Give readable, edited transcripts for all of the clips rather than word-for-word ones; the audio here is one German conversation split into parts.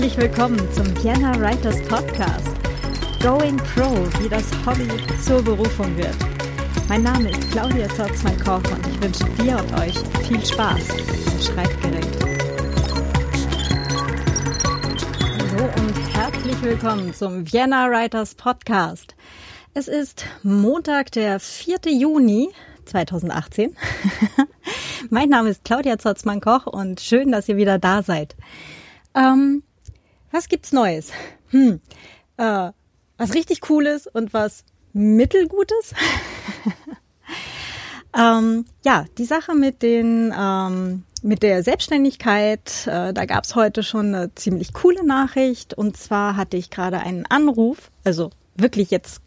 Herzlich willkommen zum Vienna Writers Podcast. Going Pro, wie das Hobby zur Berufung wird. Mein Name ist Claudia Zotzmann-Koch und ich wünsche dir und euch viel Spaß am Schreibgerät. Hallo und herzlich willkommen zum Vienna Writers Podcast. Es ist Montag, der 4. Juni 2018. Mein Name ist Claudia Zotzmann-Koch und schön, dass ihr wieder da seid. Was gibt's Neues? Was richtig Cooles und was Mittelgutes? Ja, die Sache mit der Selbstständigkeit, da gab's heute schon eine ziemlich coole Nachricht. Und zwar hatte ich gerade einen Anruf, also wirklich jetzt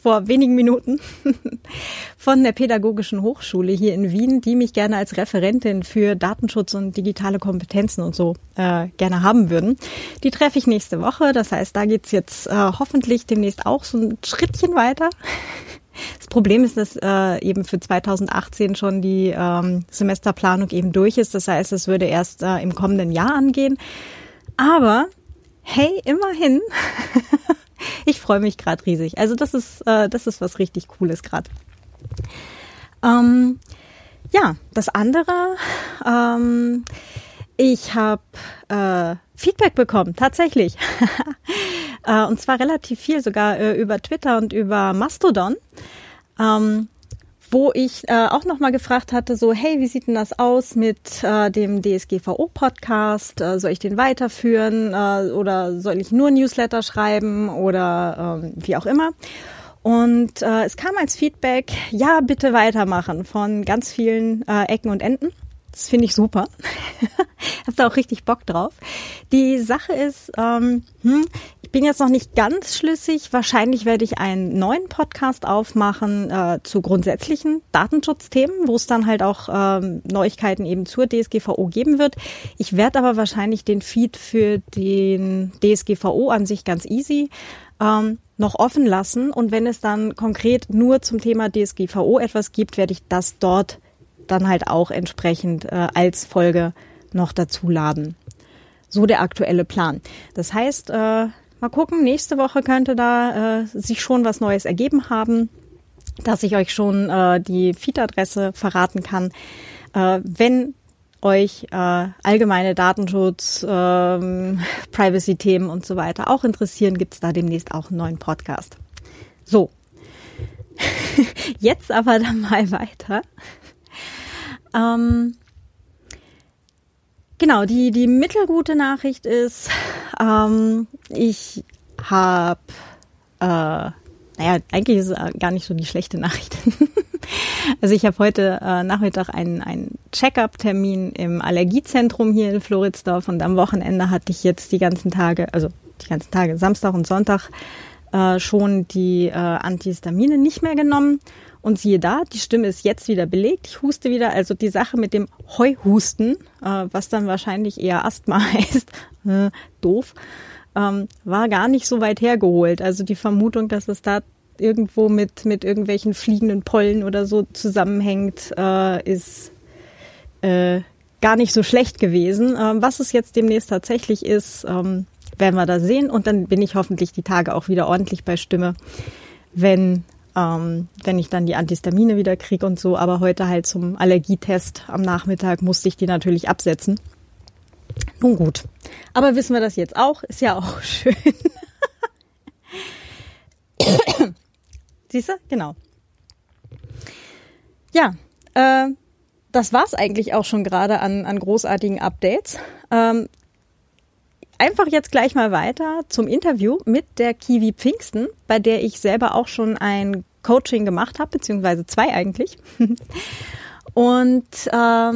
vor wenigen Minuten, von der Pädagogischen Hochschule hier in Wien, die mich gerne als Referentin für Datenschutz und digitale Kompetenzen und so gerne haben würden. Die treffe ich nächste Woche. Das heißt, da geht's jetzt hoffentlich demnächst auch so ein Schrittchen weiter. Das Problem ist, dass eben für 2018 schon die Semesterplanung eben durch ist. Das heißt, es würde erst im kommenden Jahr angehen. Aber hey, immerhin. Ich freue mich gerade riesig. Also das ist was richtig Cooles gerade. Ja, das andere, ich habe Feedback bekommen, tatsächlich. Und zwar relativ viel, sogar über Twitter und über Mastodon, wo ich auch nochmal gefragt hatte, so, hey, wie sieht denn das aus mit dem DSGVO-Podcast? Soll ich den weiterführen oder soll ich nur Newsletter schreiben oder wie auch immer? Und es kam als Feedback, ja, bitte weitermachen, von ganz vielen Ecken und Enden. Das finde ich super. Hab da auch richtig Bock drauf. Die Sache ist, ich bin jetzt noch nicht ganz schlüssig. Wahrscheinlich werde ich einen neuen Podcast aufmachen zu grundsätzlichen Datenschutzthemen, wo es dann halt auch Neuigkeiten eben zur DSGVO geben wird. Ich werde aber wahrscheinlich den Feed für den DSGVO an sich ganz easy noch offen lassen. Und wenn es dann konkret nur zum Thema DSGVO etwas gibt, werde ich das dort dann halt auch entsprechend als Folge noch dazu laden. So der aktuelle Plan. Das heißt, mal gucken, nächste Woche könnte da sich schon was Neues ergeben haben, dass ich euch schon die Feed-Adresse verraten kann. Wenn euch allgemeine Datenschutz, Privacy-Themen und so weiter auch interessieren, gibt's da demnächst auch einen neuen Podcast. So, jetzt aber dann mal weiter. Genau, die mittelgute Nachricht ist, ich habe, naja, eigentlich ist es gar nicht so die schlechte Nachricht. Also ich habe heute Nachmittag einen Check-up-Termin im Allergiezentrum hier in Floridsdorf und am Wochenende hatte ich jetzt die ganzen Tage, Samstag und Sonntag, schon die Antihistamine nicht mehr genommen. Und siehe da, die Stimme ist jetzt wieder belegt. Ich huste wieder. Also die Sache mit dem Heuhusten, was dann wahrscheinlich eher Asthma heißt, doof, war gar nicht so weit hergeholt. Also die Vermutung, dass es da irgendwo mit irgendwelchen fliegenden Pollen oder so zusammenhängt, ist gar nicht so schlecht gewesen. Was es jetzt demnächst tatsächlich ist, werden wir da sehen. Und dann bin ich hoffentlich die Tage auch wieder ordentlich bei Stimme, wenn ich dann die Antihistamine wieder kriege und so. Aber heute halt zum Allergietest am Nachmittag musste ich die natürlich absetzen. Nun gut, aber wissen wir das jetzt auch? Ist ja auch schön. Siehst du? Genau. Ja, das war's eigentlich auch schon gerade an großartigen Updates. Einfach jetzt gleich mal weiter zum Interview mit der Kiwi Pfingsten, bei der ich selber auch schon ein Coaching gemacht habe, beziehungsweise zwei eigentlich. Und da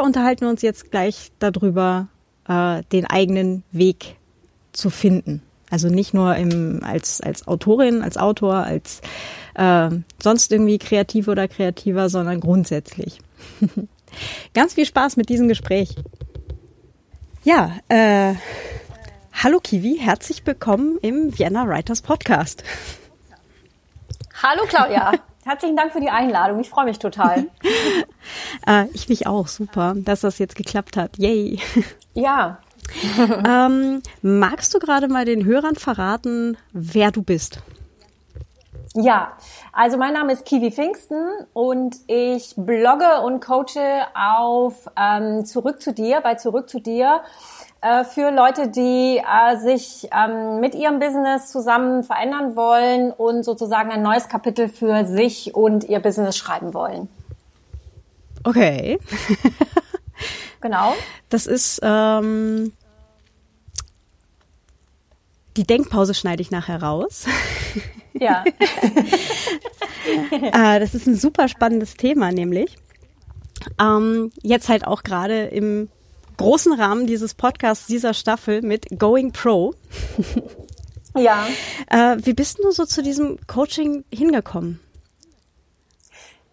unterhalten wir uns jetzt gleich darüber, den eigenen Weg zu finden. Also nicht nur als Autorin, als Autor, als sonst irgendwie Kreative oder Kreativer, sondern grundsätzlich. Ganz viel Spaß mit diesem Gespräch. Ja, hallo Kiwi, herzlich willkommen im Vienna Writers Podcast. Hallo Claudia, herzlichen Dank für die Einladung, ich freue mich total. Ich mich auch, super, dass das jetzt geklappt hat, yay. Ja, Magst du gerade mal den Hörern verraten, wer du bist? Ja, also mein Name ist Kiwi Pfingsten und ich blogge und coache auf Zurück zu Dir, bei Zurück zu Dir, für Leute, die sich mit ihrem Business zusammen verändern wollen und sozusagen ein neues Kapitel für sich und ihr Business schreiben wollen. Okay. Genau. Das ist, die Denkpause schneide ich nachher raus. Ja. Das ist ein super spannendes Thema, nämlich. Jetzt halt auch gerade im großen Rahmen dieses Podcasts, dieser Staffel mit Going Pro. Ja. Wie bist du so zu diesem Coaching hingekommen?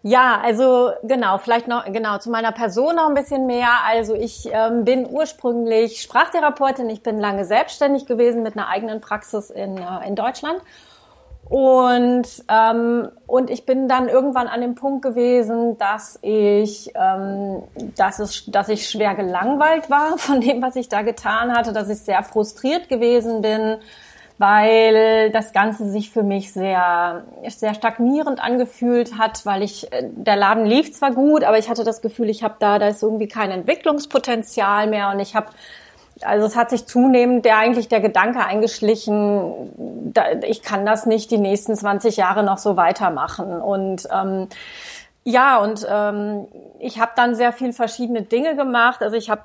Ja, also genau, vielleicht noch genau zu meiner Person noch ein bisschen mehr. Also ich bin ursprünglich Sprachtherapeutin. Ich bin lange selbstständig gewesen mit einer eigenen Praxis in Deutschland. Und ich bin dann irgendwann an dem Punkt gewesen, dass ich schwer gelangweilt war von dem, was ich da getan hatte, dass ich sehr frustriert gewesen bin, weil das Ganze sich für mich sehr, sehr stagnierend angefühlt hat, weil der Laden lief zwar gut, aber ich hatte das Gefühl, ich habe da ist irgendwie kein Entwicklungspotenzial mehr und also es hat sich zunehmend der Gedanke eingeschlichen, ich kann das nicht die nächsten 20 Jahre noch so weitermachen. Und ich habe dann sehr viel verschiedene Dinge gemacht. Also ich habe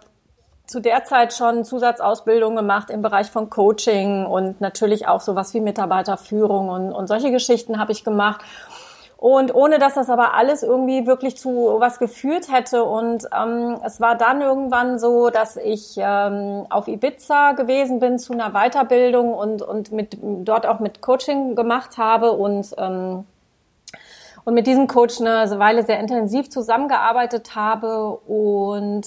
zu der Zeit schon Zusatzausbildung gemacht im Bereich von Coaching und natürlich auch sowas wie Mitarbeiterführung und solche Geschichten habe ich gemacht. Und ohne, dass das aber alles irgendwie wirklich zu was geführt hätte. Und es war dann irgendwann so, dass ich auf Ibiza gewesen bin zu einer Weiterbildung und dort auch mit Coaching gemacht habe und mit diesem Coach eine Weile sehr intensiv zusammengearbeitet habe. Und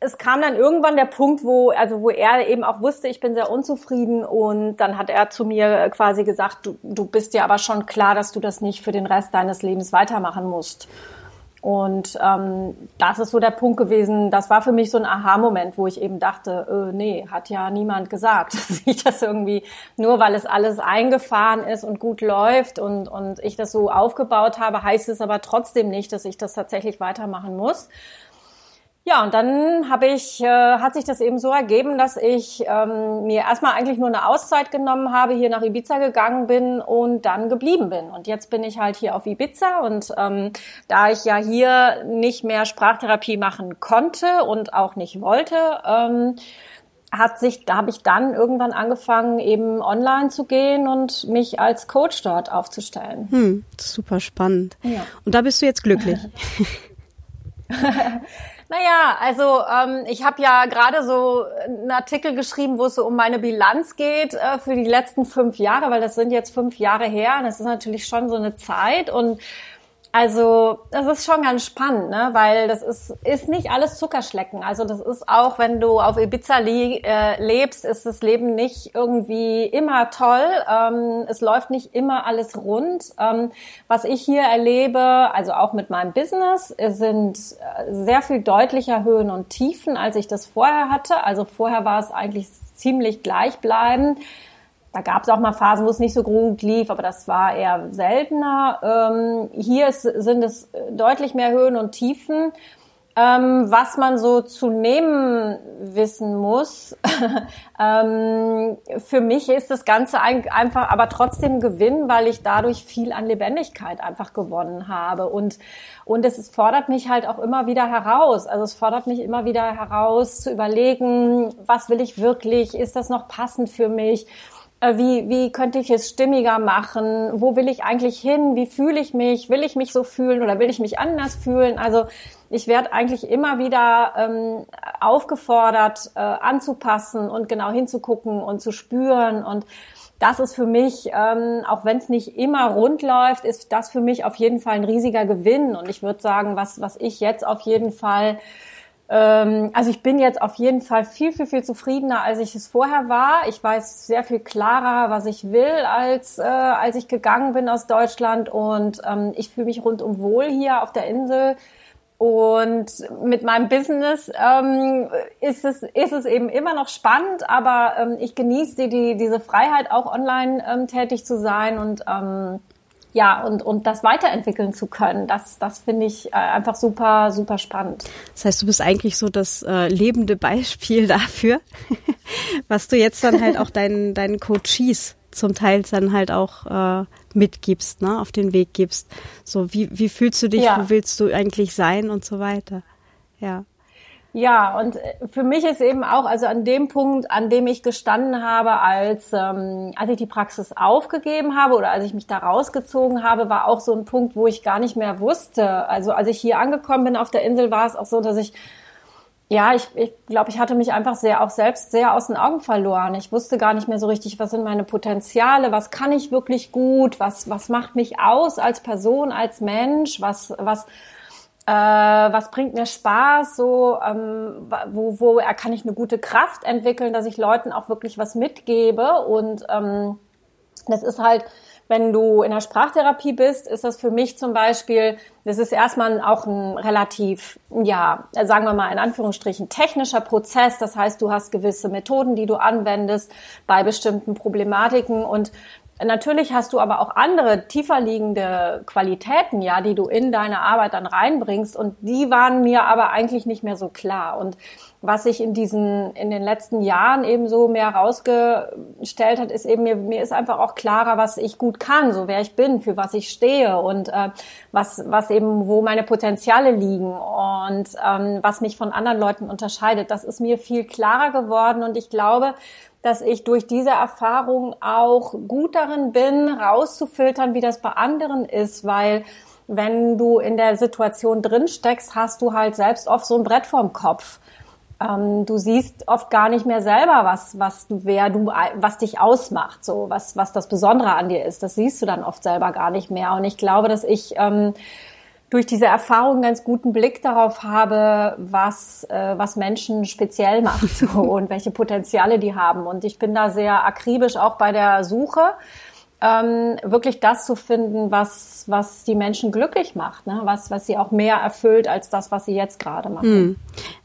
es kam dann irgendwann der Punkt, wo er eben auch wusste, ich bin sehr unzufrieden und dann hat er zu mir quasi gesagt, du bist dir aber schon klar, dass du das nicht für den Rest deines Lebens weitermachen musst. Und das ist so der Punkt gewesen, das war für mich so ein Aha-Moment, wo ich eben dachte, nee, hat ja niemand gesagt, dass ich das irgendwie, nur weil es alles eingefahren ist und gut läuft und ich das so aufgebaut habe, heißt es aber trotzdem nicht, dass ich das tatsächlich weitermachen muss. Ja, und dann hat sich das eben so ergeben, dass ich mir erstmal eigentlich nur eine Auszeit genommen habe, hier nach Ibiza gegangen bin und dann geblieben bin. Und jetzt bin ich halt hier auf Ibiza und da ich ja hier nicht mehr Sprachtherapie machen konnte und auch nicht wollte, habe ich dann irgendwann angefangen, eben online zu gehen und mich als Coach dort aufzustellen. Super spannend. Ja. Und da bist du jetzt glücklich. Naja, also ich habe ja gerade so einen Artikel geschrieben, wo es so um meine Bilanz geht für die letzten 5 Jahre, weil das sind jetzt 5 Jahre her und das ist natürlich schon so eine Zeit und also das ist schon ganz spannend, ne? Weil das ist nicht alles Zuckerschlecken. Also das ist auch, wenn du auf Ibiza lebst, ist das Leben nicht irgendwie immer toll. Es läuft nicht immer alles rund. Was ich hier erlebe, also auch mit meinem Business, sind sehr viel deutlicher Höhen und Tiefen, als ich das vorher hatte. Also vorher war es eigentlich ziemlich gleichbleibend. Da gab es auch mal Phasen, wo es nicht so gut lief, aber das war eher seltener. Hier sind es deutlich mehr Höhen und Tiefen. Was man so zu nehmen wissen muss, für mich ist das Ganze einfach aber trotzdem Gewinn, weil ich dadurch viel an Lebendigkeit einfach gewonnen habe. Und es fordert mich halt auch immer wieder heraus. Also es fordert mich immer wieder heraus, zu überlegen, was will ich wirklich? Ist das noch passend für mich? Wie könnte ich es stimmiger machen? Wo will ich eigentlich hin? Wie fühle ich mich? Will ich mich so fühlen oder will ich mich anders fühlen? Also ich werde eigentlich immer wieder aufgefordert, anzupassen und genau hinzugucken und zu spüren. Und das ist für mich, auch wenn es nicht immer rund läuft, ist das für mich auf jeden Fall ein riesiger Gewinn. Und ich würde sagen, was ich jetzt auf jeden Fall... Also ich bin jetzt auf jeden Fall viel, viel, viel zufriedener, als ich es vorher war. Ich weiß sehr viel klarer, was ich will, als ich gegangen bin aus Deutschland. Und ich fühle mich rundum wohl hier auf der Insel. Und mit meinem Business ist es eben immer noch spannend, aber ich genieße diese Freiheit, auch online tätig zu sein und und das weiterentwickeln zu können. Das finde ich einfach super, super spannend. Das heißt, du bist eigentlich so das lebende Beispiel dafür, was du jetzt dann halt auch deinen Coaches zum Teil dann halt auch mitgibst, ne, auf den Weg gibst. So, wie fühlst du dich, ja, wo willst du eigentlich sein und so weiter. Ja. Ja, und für mich ist eben auch, also an dem Punkt, an dem ich gestanden habe, als ich die Praxis aufgegeben habe oder als ich mich da rausgezogen habe, war auch so ein Punkt, wo ich gar nicht mehr wusste. Also als ich hier angekommen bin auf der Insel, war es auch so, dass ich glaube, ich hatte mich einfach selbst sehr aus den Augen verloren. Ich wusste gar nicht mehr so richtig, was sind meine Potenziale, was kann ich wirklich gut, was macht mich aus als Person, als Mensch, was bringt mir Spaß, so, wo kann ich eine gute Kraft entwickeln, dass ich Leuten auch wirklich was mitgebe. Und das ist halt, wenn du in der Sprachtherapie bist, ist das für mich zum Beispiel, das ist erstmal auch ein relativ, ja, sagen wir mal in Anführungsstrichen, technischer Prozess. Das heißt, du hast gewisse Methoden, die du anwendest bei bestimmten Problematiken. Und natürlich hast du aber auch andere tiefer liegende Qualitäten, ja, die du in deine Arbeit dann reinbringst. Und die waren mir aber eigentlich nicht mehr so klar. Und was sich in den letzten Jahren eben so mehr herausgestellt hat, ist eben, mir ist einfach auch klarer, was ich gut kann, so wer ich bin, für was ich stehe und was eben, wo meine Potenziale liegen und was mich von anderen Leuten unterscheidet. Das ist mir viel klarer geworden und ich glaube, dass ich durch diese Erfahrung auch gut darin bin, rauszufiltern, wie das bei anderen ist, weil wenn du in der Situation drin steckst, hast du halt selbst oft so ein Brett vorm Kopf. Du siehst oft gar nicht mehr selber, was dich ausmacht, so, was das Besondere an dir ist. Das siehst du dann oft selber gar nicht mehr. Und ich glaube, dass ich durch diese Erfahrung einen ganz guten Blick darauf habe, was Menschen speziell macht, so, und welche Potenziale die haben. Und ich bin da sehr akribisch auch bei der Suche, wirklich das zu finden, was die Menschen glücklich macht, ne? Was sie auch mehr erfüllt als das, was sie jetzt gerade machen.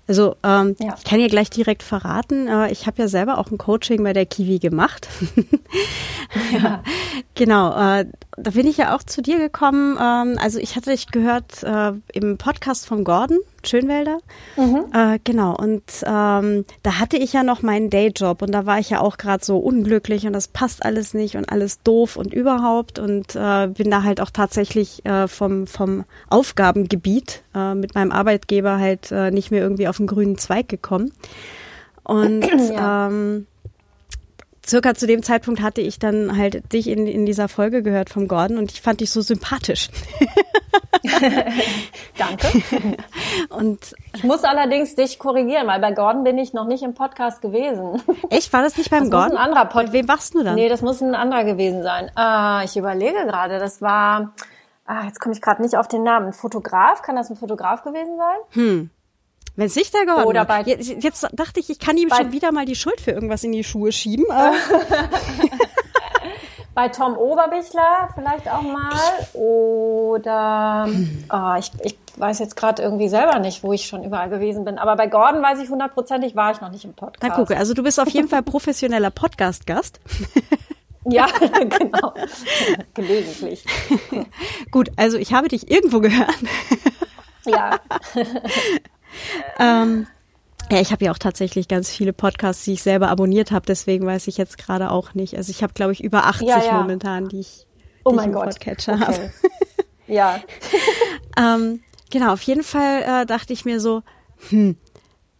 Also Ich kann ja gleich direkt verraten, ich habe ja selber auch ein Coaching bei der Kiwi gemacht. Ja. Genau, da bin ich ja auch zu dir gekommen. Also ich hatte dich gehört im Podcast von Gordon Schönwälder. Mhm. Genau, und da hatte ich ja noch meinen Dayjob und da war ich ja auch gerade so unglücklich und das passt alles nicht und alles doof und überhaupt und bin da halt auch tatsächlich vom Aufgabengebiet mit meinem Arbeitgeber halt nicht mehr irgendwie auf den grünen Zweig gekommen. Und ja. Circa zu dem Zeitpunkt hatte ich dann halt dich in dieser Folge gehört vom Gordon und ich fand dich so sympathisch. Danke. Und ich muss allerdings dich korrigieren, weil bei Gordon bin ich noch nicht im Podcast gewesen. Echt? War das nicht beim Gordon? Muss ein anderer Podcast. Wem warst du dann? Nee, das muss ein anderer gewesen sein. Ich überlege gerade, das war, jetzt komme ich gerade nicht auf den Namen, ein Fotograf, kann das ein Fotograf gewesen sein? Wenn es nicht der Gordon oder bei, jetzt dachte ich, ich kann ihm schon wieder mal die Schuld für irgendwas in die Schuhe schieben. Bei Tom Oberbichler vielleicht auch mal. Oder ich weiß jetzt gerade irgendwie selber nicht, wo ich schon überall gewesen bin. Aber bei Gordon weiß ich 100%, war ich noch nicht im Podcast. Na guck, also du bist auf jeden Fall professioneller Podcast-Gast. Ja, genau. Gelegentlich. Gut, also ich habe dich irgendwo gehört. Ja. Ja, ich habe ja auch tatsächlich ganz viele Podcasts, die ich selber abonniert habe, deswegen weiß ich jetzt gerade auch nicht. Also ich habe, glaube ich, über 80 momentan, die ich im Podcatcher habe. Ja. Genau, auf jeden Fall dachte ich mir so,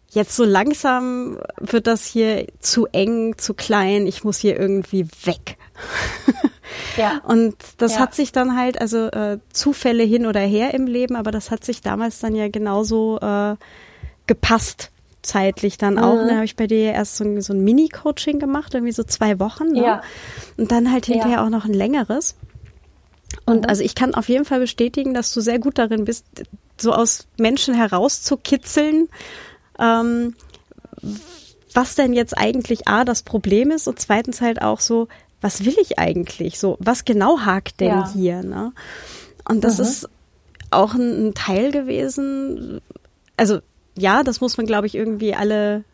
jetzt so langsam wird das hier zu eng, zu klein, ich muss hier irgendwie weg. Ja. Und das hat sich dann halt, also Zufälle hin oder her im Leben, aber das hat sich damals dann ja genauso gepasst, zeitlich dann auch. Da habe ich bei dir ja erst so ein Mini-Coaching gemacht, irgendwie so 2 Wochen. Ne? Ja. Und dann halt hinterher auch noch ein längeres. Und also ich kann auf jeden Fall bestätigen, dass du sehr gut darin bist, so aus Menschen herauszukitzeln, was denn jetzt eigentlich das Problem ist und zweitens halt auch so, was will ich eigentlich? So, was genau hakt denn hier? Ne? Und das ist auch ein Teil gewesen. Also ja, das muss man, glaube ich, irgendwie alle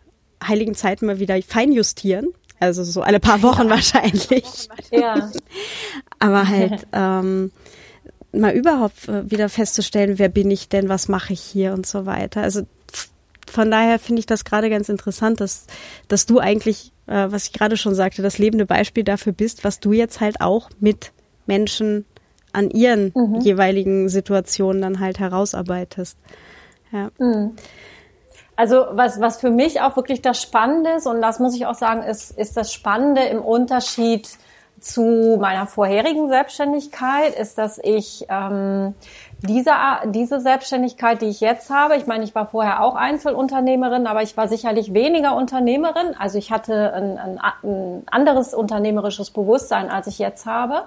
heiligen Zeiten mal wieder feinjustieren. Also so alle paar Wochen wahrscheinlich. Ja. Aber halt mal überhaupt wieder festzustellen, wer bin ich denn, was mache ich hier und so weiter. Also von daher finde ich das gerade ganz interessant, dass du eigentlich, was ich gerade schon sagte, das lebende Beispiel dafür bist, was du jetzt halt auch mit Menschen an ihren jeweiligen Situationen dann halt herausarbeitest. Ja. Mhm. Also was für mich auch wirklich das Spannende ist, und das muss ich auch sagen, ist das Spannende im Unterschied zu meiner vorherigen Selbstständigkeit, ist, dass ich diese Selbstständigkeit, die ich jetzt habe, ich meine, ich war vorher auch Einzelunternehmerin, aber ich war sicherlich weniger Unternehmerin. Also ich hatte ein anderes unternehmerisches Bewusstsein, als ich jetzt habe.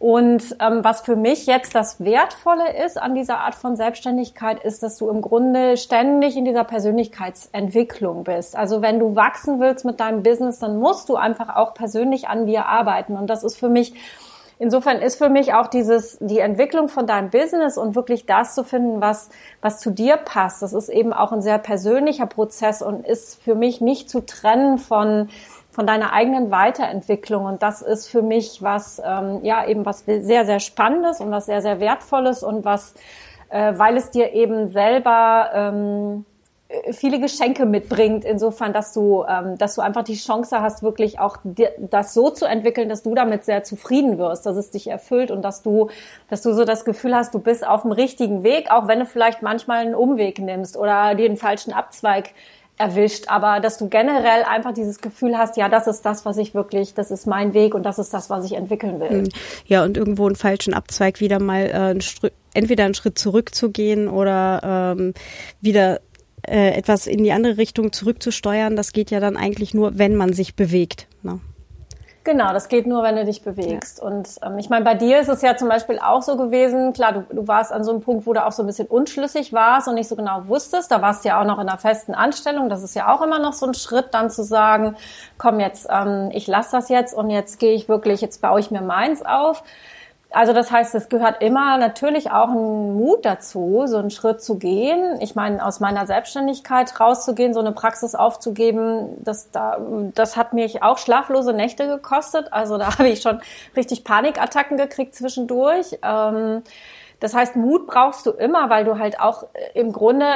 Und was für mich jetzt das Wertvolle ist an dieser Art von Selbstständigkeit, ist, dass du im Grunde ständig in dieser Persönlichkeitsentwicklung bist. Also wenn du wachsen willst mit deinem Business, dann musst du einfach auch persönlich an dir arbeiten. Und das ist für mich, insofern ist für mich auch die Entwicklung von deinem Business und wirklich das zu finden, was zu dir passt. Das ist eben auch ein sehr persönlicher Prozess und ist für mich nicht zu trennen von deiner eigenen Weiterentwicklung. Und das ist für mich was sehr, sehr Spannendes und was sehr, sehr Wertvolles und weil es dir eben selber viele Geschenke mitbringt. Insofern, dass du einfach die Chance hast, wirklich auch das so zu entwickeln, dass du damit sehr zufrieden wirst, dass es dich erfüllt und dass du so das Gefühl hast, du bist auf dem richtigen Weg, auch wenn du vielleicht manchmal einen Umweg nimmst oder dir den falschen Abzweig erwischt, aber dass du generell einfach dieses Gefühl hast, ja, das ist das, was ich wirklich, das ist mein Weg und das ist das, was ich entwickeln will. Ja, und irgendwo einen falschen Abzweig wieder mal entweder einen Schritt zurückzugehen oder wieder etwas in die andere Richtung zurückzusteuern, das geht ja dann eigentlich nur, wenn man sich bewegt, ne? Genau, das geht nur, wenn du dich bewegst. Ja. Und ich meine, bei dir ist es ja zum Beispiel auch so gewesen, klar, du warst an so einem Punkt, wo du auch so ein bisschen unschlüssig warst und nicht so genau wusstest, da warst du ja auch noch in einer festen Anstellung, das ist ja auch immer noch so ein Schritt, dann zu sagen, komm jetzt, ich lasse das jetzt und jetzt gehe ich wirklich, jetzt baue ich mir meins auf. Also das heißt, es gehört immer natürlich auch ein Mut dazu, so einen Schritt zu gehen. Ich meine, aus meiner Selbstständigkeit rauszugehen, so eine Praxis aufzugeben, das hat mich auch schlaflose Nächte gekostet. Also da habe ich schon richtig Panikattacken gekriegt zwischendurch. Das heißt, Mut brauchst du immer, weil du halt auch im Grunde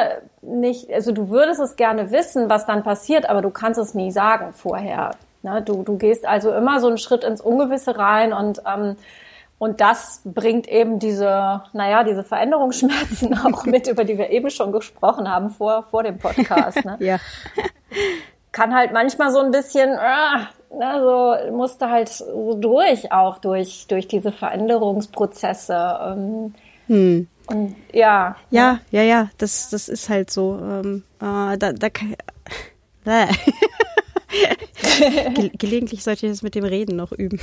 nicht, also du würdest es gerne wissen, was dann passiert, aber du kannst es nie sagen vorher. Du gehst also immer so einen Schritt ins Ungewisse rein und das bringt eben diese Veränderungsschmerzen auch mit, über die wir eben schon gesprochen haben vor dem Podcast. Ne? Ja. Kann halt manchmal so ein bisschen, musste halt so durch diese Veränderungsprozesse. Und ja. Ja, das ist halt so. Gelegentlich sollte ich das mit dem Reden noch üben.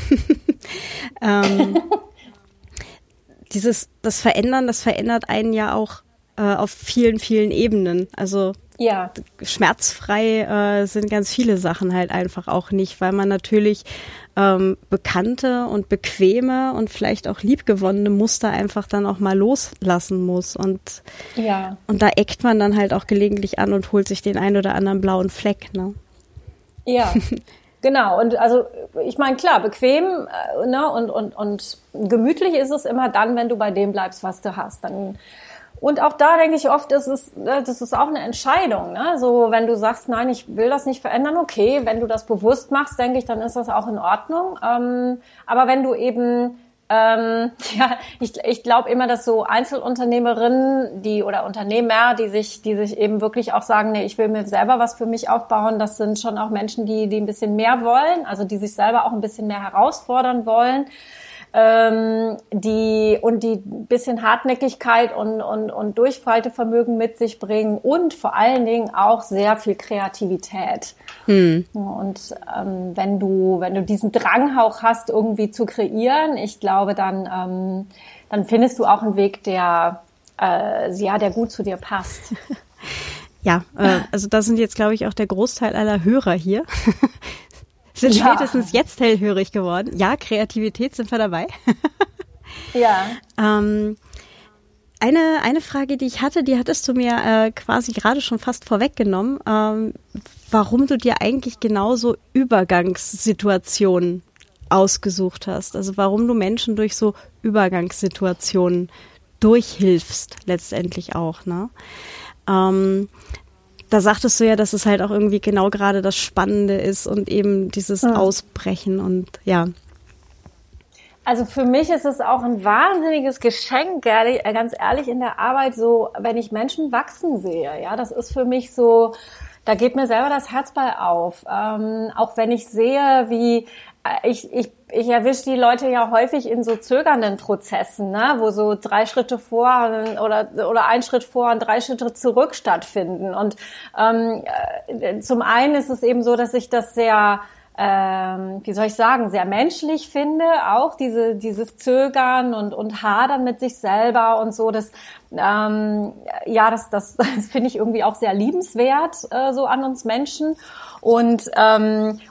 Das Verändern, das verändert einen ja auch auf vielen, vielen Ebenen. Also ja. Schmerzfrei sind ganz viele Sachen halt einfach auch nicht, weil man natürlich bekannte und bequeme und vielleicht auch liebgewonnene Muster einfach dann auch mal loslassen muss. Und da eckt man dann halt auch gelegentlich an und holt sich den einen oder anderen blauen Fleck, ne? Ja, genau. Und also ich meine, klar, bequem und gemütlich ist es immer dann, wenn du bei dem bleibst, was du hast. Und auch da denke ich oft, das ist auch eine Entscheidung. Ne? So, wenn du sagst, nein, ich will das nicht verändern, okay. Wenn du das bewusst machst, denke ich, dann ist das auch in Ordnung. Aber wenn du eben... ich glaube immer, dass so Einzelunternehmerinnen, oder Unternehmer, die sich eben wirklich auch sagen, nee, ich will mir selber was für mich aufbauen, das sind schon auch Menschen, die ein bisschen mehr wollen, also die sich selber auch ein bisschen mehr herausfordern wollen, die ein bisschen Hartnäckigkeit und Durchhaltevermögen mit sich bringen und vor allen Dingen auch sehr viel Kreativität. Und wenn du diesen Drang auch hast, irgendwie zu kreieren, ich glaube, dann findest du auch einen Weg, der gut zu dir passt. Ja, also das sind jetzt, glaube ich, auch der Großteil aller Hörer hier. Sind spätestens jetzt hellhörig geworden. Ja, Kreativität, sind wir dabei. Ja. Eine Frage, die ich hatte, die hattest du mir quasi gerade schon fast vorweggenommen, warum du dir eigentlich genauso Übergangssituationen ausgesucht hast. Also warum du Menschen durch so Übergangssituationen durchhilfst letztendlich auch, ne? Da sagtest du ja, dass es halt auch irgendwie genau gerade das Spannende ist und eben dieses Ausbrechen und ja. Also für mich ist es auch ein wahnsinniges Geschenk, ganz ehrlich, in der Arbeit so, wenn ich Menschen wachsen sehe, ja, das ist für mich so, da geht mir selber das Herz bei auf, auch wenn ich sehe, wie ich erwische die Leute ja häufig in so zögernden Prozessen, ne, wo so 3 Schritte vor oder 1 Schritt vor und 3 Schritte zurück stattfinden. Und zum einen ist es eben so, dass ich das sehr sehr menschlich finde, auch dieses Zögern und Hadern mit sich selber und so, das das finde ich irgendwie auch sehr liebenswert, so an uns Menschen. Und dann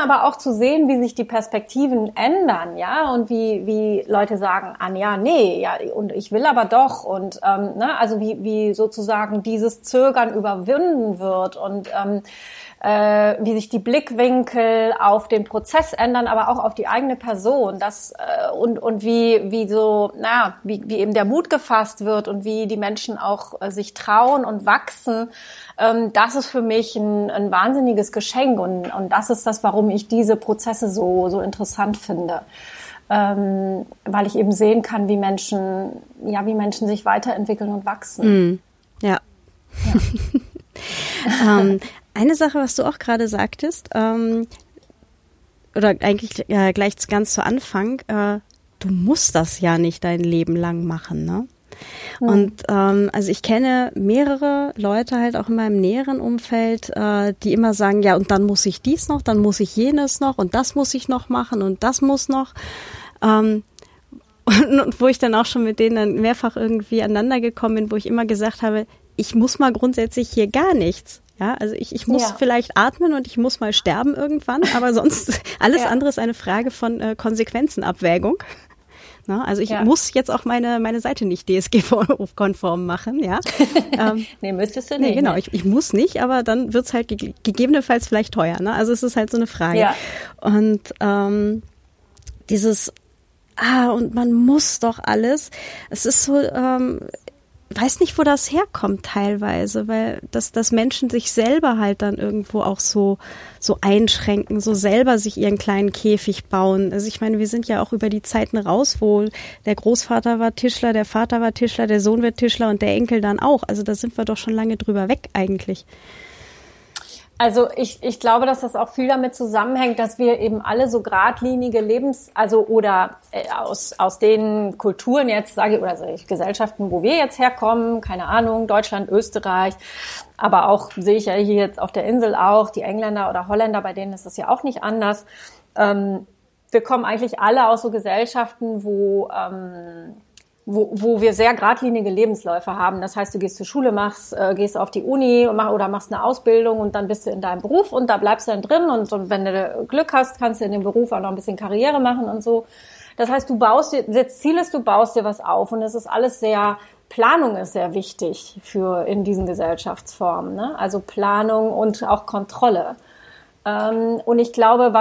aber auch zu sehen, wie sich die Perspektiven ändern, ja, und wie Leute sagen, und ich will aber doch, und also wie sozusagen dieses Zögern überwinden wird und wie sich die Blickwinkel auf den Prozess ändern, aber auch auf die eigene Person, wie eben der Mut gefasst wird und wie die Menschen auch sich trauen und wachsen, das ist für mich ein wahnsinniges Geschenk und das ist das, warum ich diese Prozesse so interessant finde, weil ich eben sehen kann, wie Menschen sich weiterentwickeln und wachsen. Ja. Eine Sache, was du auch gerade sagtest, oder eigentlich gleich ganz zu Anfang, du musst das ja nicht dein Leben lang machen, ne? Und also ich kenne mehrere Leute halt auch in meinem näheren Umfeld, die immer sagen, ja, und dann muss ich dies noch, dann muss ich jenes noch und das muss ich noch machen und das muss noch. Und wo ich dann auch schon mit denen dann mehrfach irgendwie aneinander gekommen bin, wo ich immer gesagt habe, ich muss mal grundsätzlich hier gar nichts. Ja, also ich muss vielleicht atmen und ich muss mal sterben irgendwann, aber sonst alles andere ist eine Frage von Konsequenzenabwägung. Na, also ich muss jetzt auch meine Seite nicht DSGVO-konform machen, ja. Nee, müsstest du nicht. Nee, genau, ich muss nicht, aber dann wird's halt gegebenenfalls vielleicht teuer, ne? Also es ist halt so eine Frage. Ja. Und dieses, und man muss doch alles, es ist so, weiß nicht, wo das herkommt teilweise, weil dass Menschen sich selber halt dann irgendwo auch so einschränken, so selber sich ihren kleinen Käfig bauen. Also ich meine, wir sind ja auch über die Zeiten raus, wo der Großvater war Tischler, der Vater war Tischler, der Sohn wird Tischler und der Enkel dann auch. Also da sind wir doch schon lange drüber weg eigentlich. Also ich glaube, dass das auch viel damit zusammenhängt, dass wir eben alle so geradlinige aus den Kulturen jetzt, Gesellschaften, wo wir jetzt herkommen, keine Ahnung, Deutschland, Österreich, aber auch, sehe ich ja hier jetzt auf der Insel auch, die Engländer oder Holländer, bei denen ist das ja auch nicht anders. Wir kommen eigentlich alle aus so Gesellschaften, wo wir sehr geradlinige Lebensläufe haben. Das heißt, du gehst zur Schule, gehst auf die Uni oder machst eine Ausbildung und dann bist du in deinem Beruf und da bleibst du dann drin und wenn du Glück hast, kannst du in dem Beruf auch noch ein bisschen Karriere machen und so. Das heißt, du baust dir was auf und es ist alles sehr, Planung ist sehr wichtig in diesen Gesellschaftsformen, ne? Also Planung und auch Kontrolle. Und ich glaube,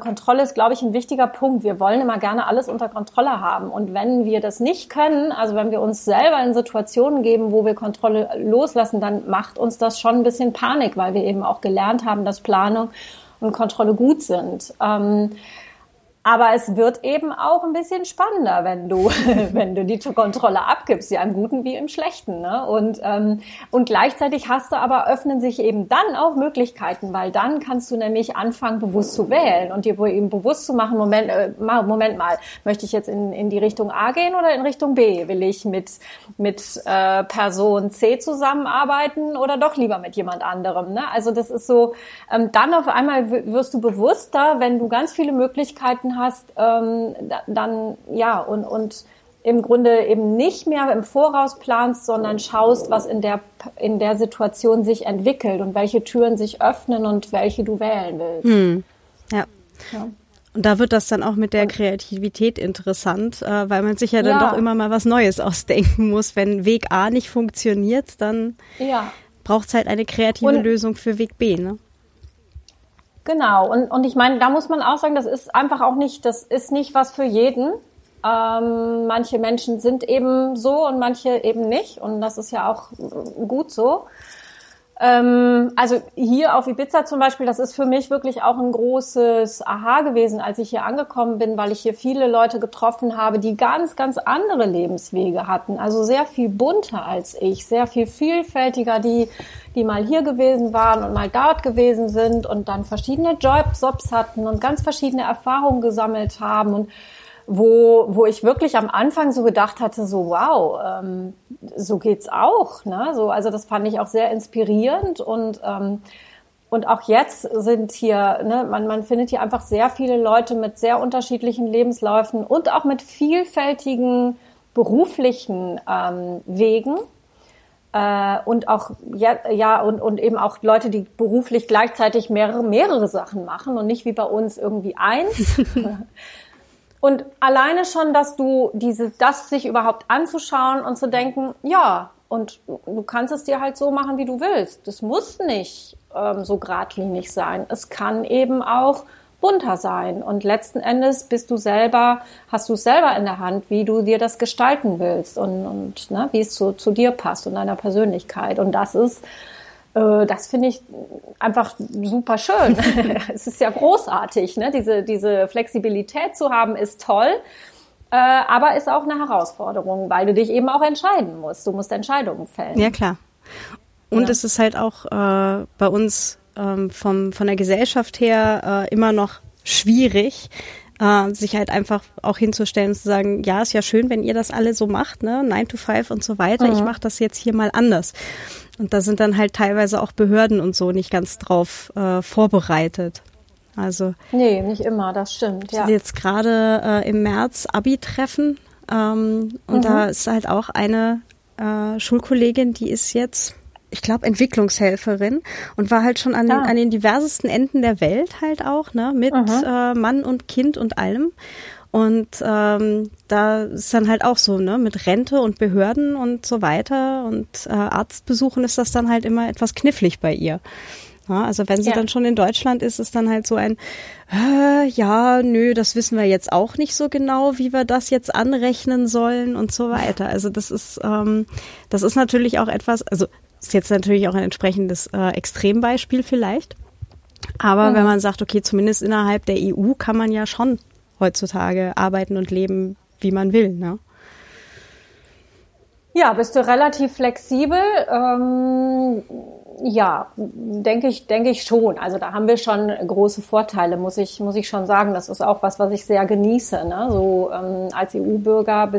Kontrolle ist, glaube ich, ein wichtiger Punkt. Wir wollen immer gerne alles unter Kontrolle haben. Und wenn wir das nicht können, also wenn wir uns selber in Situationen geben, wo wir Kontrolle loslassen, dann macht uns das schon ein bisschen Panik, weil wir eben auch gelernt haben, dass Planung und Kontrolle gut sind. Aber es wird eben auch ein bisschen spannender, wenn du die Kontrolle abgibst, ja, im Guten wie im Schlechten, ne? Und gleichzeitig öffnen sich eben dann auch Möglichkeiten, weil dann kannst du nämlich anfangen, bewusst zu wählen und dir eben bewusst zu machen, Moment mal, möchte ich jetzt in die Richtung A gehen oder in Richtung B? Will ich mit Person C zusammenarbeiten oder doch lieber mit jemand anderem, ne? Also das ist so, dann auf einmal wirst du bewusster, wenn du ganz viele Möglichkeiten hast, und im Grunde eben nicht mehr im Voraus planst, sondern schaust, was in der Situation sich entwickelt und welche Türen sich öffnen und welche du wählen willst. Hm. Ja. Und da wird das dann auch mit der Kreativität interessant, weil man sich ja dann doch immer mal was Neues ausdenken muss. Wenn Weg A nicht funktioniert, dann braucht es halt eine kreative Lösung für Weg B, ne? Genau. Und ich meine, da muss man auch sagen, das ist einfach auch nicht, das ist nicht was für jeden. Manche Menschen sind eben so und manche eben nicht. Und das ist ja auch gut so. Also hier auf Ibiza zum Beispiel, das ist für mich wirklich auch ein großes Aha gewesen, als ich hier angekommen bin, weil ich hier viele Leute getroffen habe, die ganz, ganz andere Lebenswege hatten. Also sehr viel bunter als ich, sehr viel vielfältiger, die mal hier gewesen waren und mal dort gewesen sind und dann verschiedene Jobs hatten und ganz verschiedene Erfahrungen gesammelt haben und wo ich wirklich am Anfang so gedacht hatte, so wow, so geht's auch, ne? So, also das fand ich auch sehr inspirierend und auch jetzt sind hier, ne, man findet hier einfach sehr viele Leute mit sehr unterschiedlichen Lebensläufen und auch mit vielfältigen beruflichen Wegen. Und auch und eben auch Leute, die beruflich gleichzeitig mehrere Sachen machen und nicht wie bei uns irgendwie eins. Und alleine schon, dass du das sich überhaupt anzuschauen und zu denken, ja, und du kannst es dir halt so machen, wie du willst. Das muss nicht so geradlinig sein. Es kann eben auch bunter sein. Und letzten Endes hast du es selber in der Hand, wie du dir das gestalten willst und ne, wie es zu dir passt und deiner Persönlichkeit. Und das ist, das finde ich einfach super schön. Es ist ja großartig, ne? Diese Flexibilität zu haben, ist toll, aber ist auch eine Herausforderung, weil du dich eben auch entscheiden musst. Du musst Entscheidungen fällen. Ja, klar. Und es ist halt auch bei uns von der Gesellschaft her immer noch schwierig, sich halt einfach auch hinzustellen und zu sagen, ja, ist ja schön, wenn ihr das alle so macht, ne? 9 to 5 und so weiter. Mhm. Ich mache das jetzt hier mal anders. Und da sind dann halt teilweise auch Behörden und so nicht ganz drauf vorbereitet. Also nee, nicht immer, das stimmt. Ja. Jetzt gerade im März Abi-Treffen und da ist halt auch eine Schulkollegin, die ist jetzt, ich glaube, Entwicklungshelferin und war halt schon an den diversesten Enden der Welt halt auch, ne, mit Mann und Kind und allem. Und da ist dann halt auch so, ne, mit Rente und Behörden und so weiter und Arztbesuchen ist das dann halt immer etwas knifflig bei ihr. Ja, also wenn sie dann schon in Deutschland ist, ist dann halt so ein, das wissen wir jetzt auch nicht so genau, wie wir das jetzt anrechnen sollen und so weiter. Also das ist natürlich auch etwas, also ist jetzt natürlich auch ein entsprechendes Extrembeispiel vielleicht, aber wenn man sagt, okay, zumindest innerhalb der EU kann man ja schon heutzutage arbeiten und leben, wie man will, ne? Ja, bist du relativ flexibel? Ja, denke ich schon. Also da haben wir schon große Vorteile, muss ich schon sagen. Das ist auch was ich sehr genieße, ne? So als EU-Bürger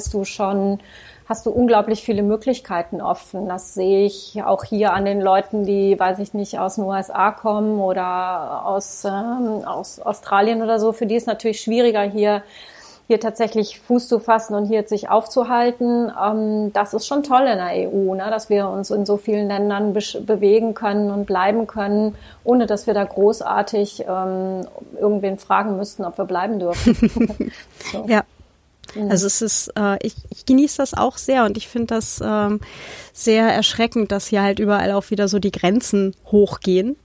hast du unglaublich viele Möglichkeiten offen. Das sehe ich auch hier an den Leuten, die, weiß ich nicht, aus den USA kommen oder aus Australien oder so. Für die ist natürlich schwieriger, hier tatsächlich Fuß zu fassen und hier sich aufzuhalten. Das ist schon toll in der EU, ne? Dass wir uns in so vielen Ländern bewegen können und bleiben können, ohne dass wir da großartig irgendwen fragen müssten, ob wir bleiben dürfen. So. Ja. Also es ist, ich genieße das auch sehr und ich finde das sehr erschreckend, dass hier halt überall auch wieder so die Grenzen hochgehen.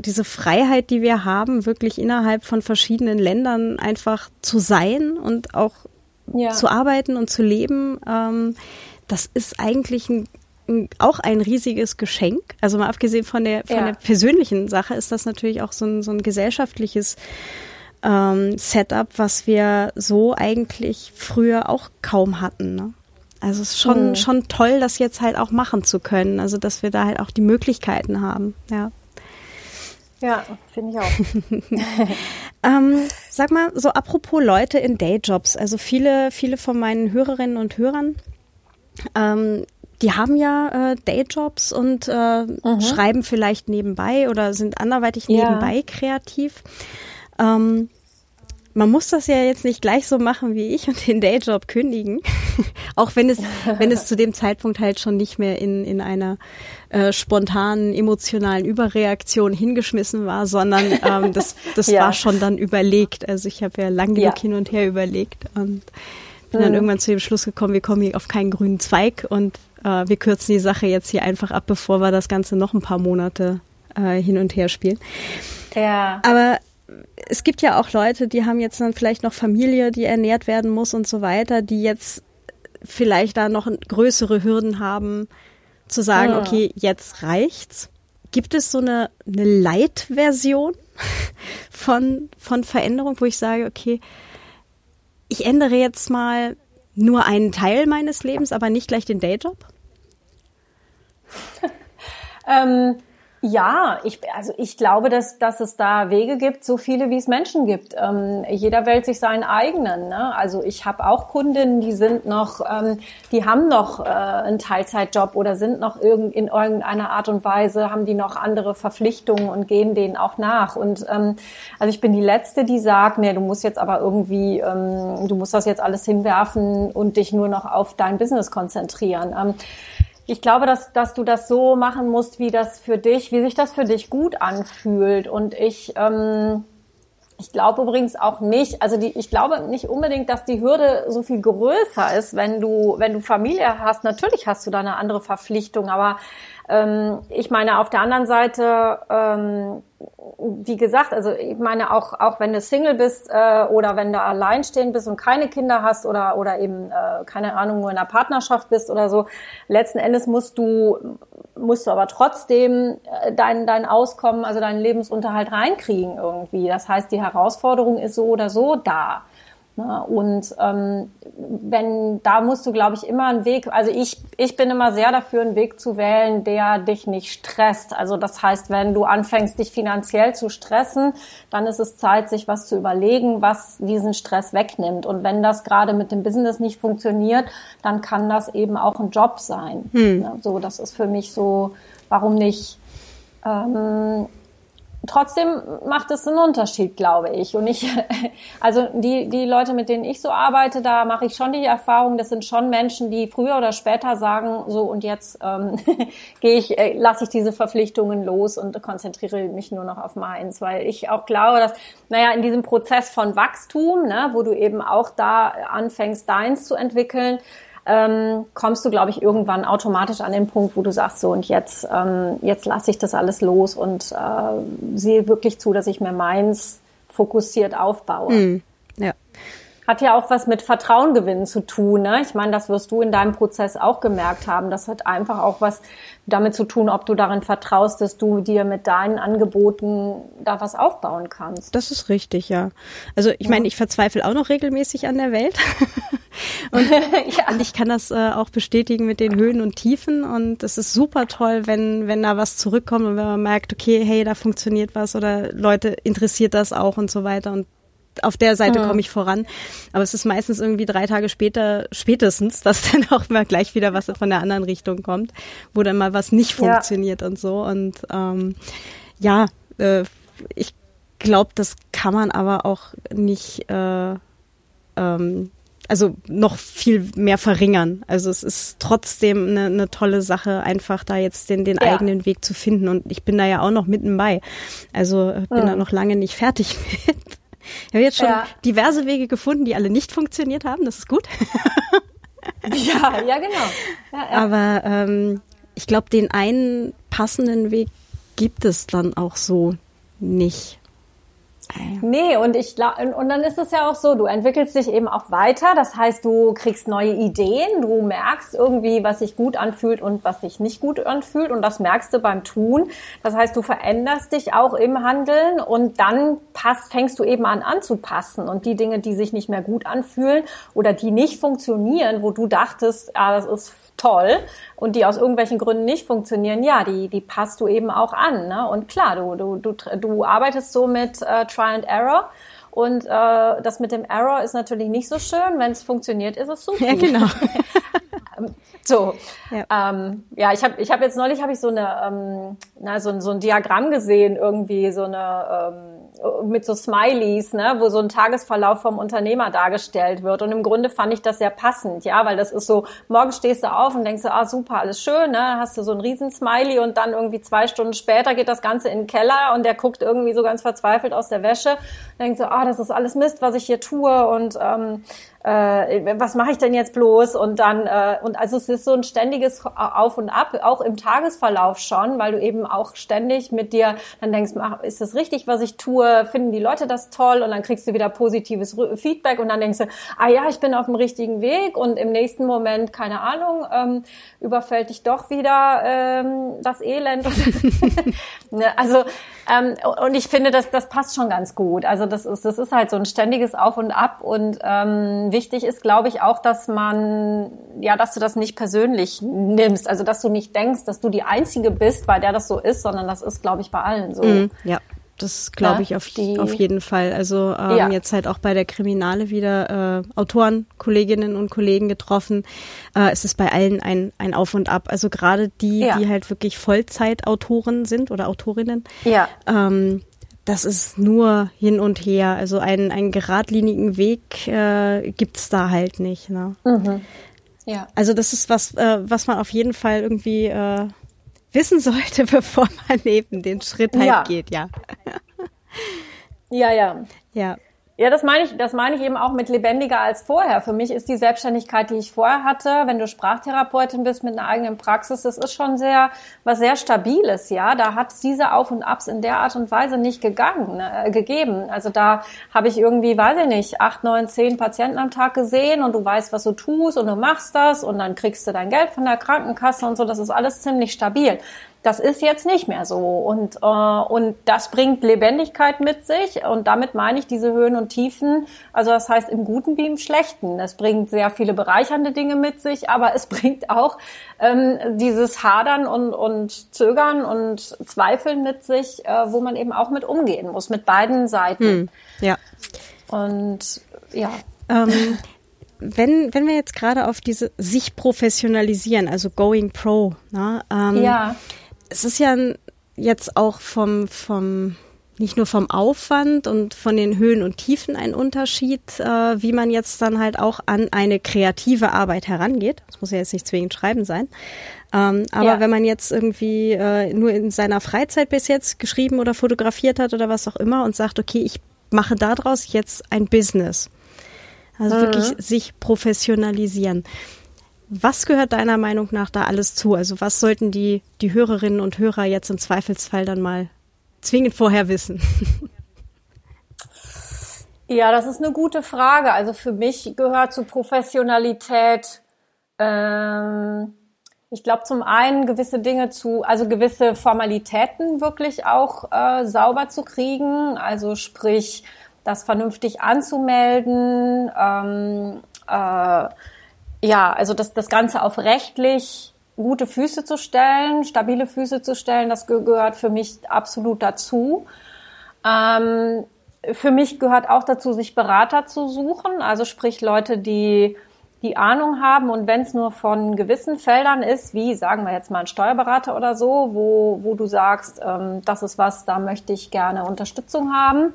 Diese Freiheit, die wir haben, wirklich innerhalb von verschiedenen Ländern einfach zu sein und auch zu arbeiten und zu leben, das ist eigentlich auch ein riesiges Geschenk. Also mal abgesehen von der persönlichen Sache ist das natürlich auch so ein gesellschaftliches Setup, was wir so eigentlich früher auch kaum hatten, ne? Also es ist schon toll, das jetzt halt auch machen zu können, also dass wir da halt auch die Möglichkeiten haben, ja. Ja, finde ich auch. Sag mal, so apropos Leute in Dayjobs, also viele von meinen Hörerinnen und Hörern, die haben ja Dayjobs und schreiben vielleicht nebenbei oder sind anderweitig nebenbei kreativ. man muss das ja jetzt nicht gleich so machen wie ich und den Dayjob kündigen, auch wenn es zu dem Zeitpunkt halt schon nicht mehr in einer spontanen, emotionalen Überreaktion hingeschmissen war, sondern das war schon dann überlegt. Also ich habe ja lang genug hin und her überlegt und bin dann irgendwann zu dem Schluss gekommen, wir kommen hier auf keinen grünen Zweig und wir kürzen die Sache jetzt hier einfach ab, bevor wir das Ganze noch ein paar Monate hin und her spielen. Ja. Aber es gibt ja auch Leute, die haben jetzt dann vielleicht noch Familie, die ernährt werden muss und so weiter, die jetzt vielleicht da noch größere Hürden haben, zu sagen, okay, jetzt reicht's. Gibt es so eine Light-Version von Veränderung, wo ich sage, okay, ich ändere jetzt mal nur einen Teil meines Lebens, aber nicht gleich den Dayjob? Ja, ich glaube, dass es da Wege gibt, so viele wie es Menschen gibt. Jeder wählt sich seinen eigenen, ne? Also ich habe auch Kundinnen, die sind noch, die haben noch einen Teilzeitjob oder sind noch in irgendeiner Art und Weise, haben die noch andere Verpflichtungen und gehen denen auch nach. Und also ich bin die Letzte, die sagt, nee, du musst jetzt aber irgendwie, du musst das jetzt alles hinwerfen und dich nur noch auf dein Business konzentrieren. Ich glaube, dass du das so machen musst, wie sich das für dich gut anfühlt. Und ich glaube übrigens auch nicht, ich glaube nicht unbedingt, dass die Hürde so viel größer ist, wenn du Familie hast. Natürlich hast du da eine andere Verpflichtung, aber ich meine, auf der anderen Seite, wie gesagt, also ich meine, auch wenn du Single bist oder wenn du alleinstehend bist und keine Kinder hast oder eben, keine Ahnung, nur in einer Partnerschaft bist oder so, letzten Endes musst du aber trotzdem dein Auskommen, also deinen Lebensunterhalt reinkriegen irgendwie. Das heißt, die Herausforderung ist so oder so da. Und da musst du, glaube ich, immer einen Weg, also ich bin immer sehr dafür, einen Weg zu wählen, der dich nicht stresst. Also das heißt, wenn du anfängst, dich finanziell zu stressen, dann ist es Zeit, sich was zu überlegen, was diesen Stress wegnimmt. Und wenn das gerade mit dem Business nicht funktioniert, dann kann das eben auch ein Job sein. So, das ist für mich so, warum nicht... Trotzdem macht es einen Unterschied, glaube ich. Und die Leute, mit denen ich so arbeite, da mache ich schon die Erfahrung, das sind schon Menschen, die früher oder später sagen, so und jetzt lasse ich diese Verpflichtungen los und konzentriere mich nur noch auf meins. Weil ich auch glaube, dass, in diesem Prozess von Wachstum, ne, wo du eben auch da anfängst, deins zu entwickeln, kommst du, glaube ich, irgendwann automatisch an den Punkt, wo du sagst, so und jetzt lasse ich das alles los und sehe wirklich zu, dass ich mir meins fokussiert aufbaue. Ja. Hat ja auch was mit Vertrauen gewinnen zu tun, ne? Ich meine, das wirst du in deinem Prozess auch gemerkt haben. Das hat einfach auch was damit zu tun, ob du darin vertraust, dass du dir mit deinen Angeboten da was aufbauen kannst. Das ist richtig, ja. Also ich meine, ich verzweifle auch noch regelmäßig an der Welt. Und ich kann das auch bestätigen mit den Höhen und Tiefen. Und es ist super toll, wenn da was zurückkommt und wenn man merkt, okay, hey, da funktioniert was oder Leute interessiert das auch und so weiter. Und auf der Seite komme ich voran, aber es ist meistens irgendwie 3 Tage später spätestens, dass dann auch mal gleich wieder was von der anderen Richtung kommt, wo dann mal was nicht funktioniert und so. Und ich glaube, das kann man aber auch nicht, noch viel mehr verringern. Also es ist trotzdem eine tolle Sache, einfach da jetzt den eigenen Weg zu finden. Und ich bin da ja auch noch mitten bei. Also ich bin da noch lange nicht fertig mit. Ich habe jetzt schon diverse Wege gefunden, die alle nicht funktioniert haben. Das ist gut. Ja, genau. Ja. Aber ich glaube, den einen passenden Weg gibt es dann auch so nicht. Nee, und dann ist es ja auch so, du entwickelst dich eben auch weiter, das heißt, du kriegst neue Ideen, du merkst irgendwie, was sich gut anfühlt und was sich nicht gut anfühlt und das merkst du beim Tun, das heißt, du veränderst dich auch im Handeln und dann fängst du eben an anzupassen und die Dinge, die sich nicht mehr gut anfühlen oder die nicht funktionieren, wo du dachtest, das ist toll und die aus irgendwelchen Gründen nicht funktionieren, die passt du eben auch an, ne? Und klar, du arbeitest so mit Try and Error und das mit dem Error ist natürlich nicht so schön, wenn es funktioniert, ist es super. Ja, genau. So, ich habe jetzt neulich so ein Diagramm gesehen, irgendwie so eine mit so Smileys, ne, wo so ein Tagesverlauf vom Unternehmer dargestellt wird. Und im Grunde fand ich das sehr passend, ja, weil das ist so, morgens stehst du auf und denkst so, ah, super, alles schön, ne, hast du so ein Riesensmiley und dann irgendwie 2 Stunden später geht das Ganze in den Keller und der guckt irgendwie so ganz verzweifelt aus der Wäsche und denkt so, ah, das ist alles Mist, was ich hier tue und was mache ich denn jetzt bloß? Und dann, also es ist so ein ständiges Auf und Ab, auch im Tagesverlauf schon, weil du eben auch ständig mit dir dann denkst, ist das richtig, was ich tue? Finden die Leute das toll? Und dann kriegst du wieder positives Feedback und dann denkst du, ah ja, ich bin auf dem richtigen Weg und im nächsten Moment, keine Ahnung, überfällt dich doch wieder das Elend. Also, und ich finde, das passt schon ganz gut. Also das ist halt so ein ständiges Auf und Ab und wichtig ist, glaube ich, auch, dass man, ja, dass du das nicht persönlich nimmst, also dass du nicht denkst, dass du die Einzige bist, bei der das so ist, sondern das ist, glaube ich, bei allen so. Mm, ja, das glaube ich auf jeden Fall. Also jetzt halt auch bei der Kriminale wieder Autoren, Kolleginnen und Kollegen getroffen. Es ist bei allen ein Auf und Ab. Also gerade die halt wirklich Vollzeitautoren sind oder Autorinnen. Ja. Das ist nur hin und her. Also einen geradlinigen Weg gibt's da halt nicht. Ne? Mhm. Ja. Also das ist was man auf jeden Fall irgendwie wissen sollte, bevor man eben den Schritt halt geht. Ja. Ja. Ja, das meine ich eben auch mit lebendiger als vorher. Für mich ist die Selbstständigkeit, die ich vorher hatte, wenn du Sprachtherapeutin bist mit einer eigenen Praxis, das ist schon was sehr Stabiles, ja. Da hat es diese Auf und Abs in der Art und Weise nicht gegeben. Also da habe ich irgendwie, weiß ich nicht, 8, 9, 10 Patienten am Tag gesehen und du weißt, was du tust und du machst das und dann kriegst du dein Geld von der Krankenkasse und so. Das ist alles ziemlich stabil. Das ist jetzt nicht mehr so und das bringt Lebendigkeit mit sich und damit meine ich diese Höhen und Tiefen, also das heißt im Guten wie im Schlechten. Es bringt sehr viele bereichernde Dinge mit sich, aber es bringt auch dieses Hadern und Zögern und Zweifeln mit sich, wo man eben auch mit umgehen muss, mit beiden Seiten. Ja. Und ja. Wenn wir jetzt gerade auf diese sich professionalisieren, also going pro, ne? Es ist ja jetzt auch vom nicht nur vom Aufwand und von den Höhen und Tiefen ein Unterschied, wie man jetzt dann halt auch an eine kreative Arbeit herangeht. Das muss ja jetzt nicht zwingend Schreiben sein. Aber wenn man jetzt irgendwie nur in seiner Freizeit bis jetzt geschrieben oder fotografiert hat oder was auch immer und sagt, okay, ich mache daraus jetzt ein Business. Also wirklich sich professionalisieren. Was gehört deiner Meinung nach da alles zu? Also was sollten die Hörerinnen und Hörer jetzt im Zweifelsfall dann mal zwingend vorher wissen? Ja, das ist eine gute Frage. Also für mich gehört zur Professionalität, ich glaube zum einen gewisse Dinge also gewisse Formalitäten wirklich auch sauber zu kriegen. Also sprich, das vernünftig anzumelden, also das Ganze auf rechtlich gute Füße zu stellen, stabile Füße zu stellen, das gehört für mich absolut dazu. Für mich gehört auch dazu, sich Berater zu suchen, also sprich Leute, die Ahnung haben und wenn es nur von gewissen Feldern ist, wie sagen wir jetzt mal ein Steuerberater oder so, wo du sagst, das ist was, da möchte ich gerne Unterstützung haben.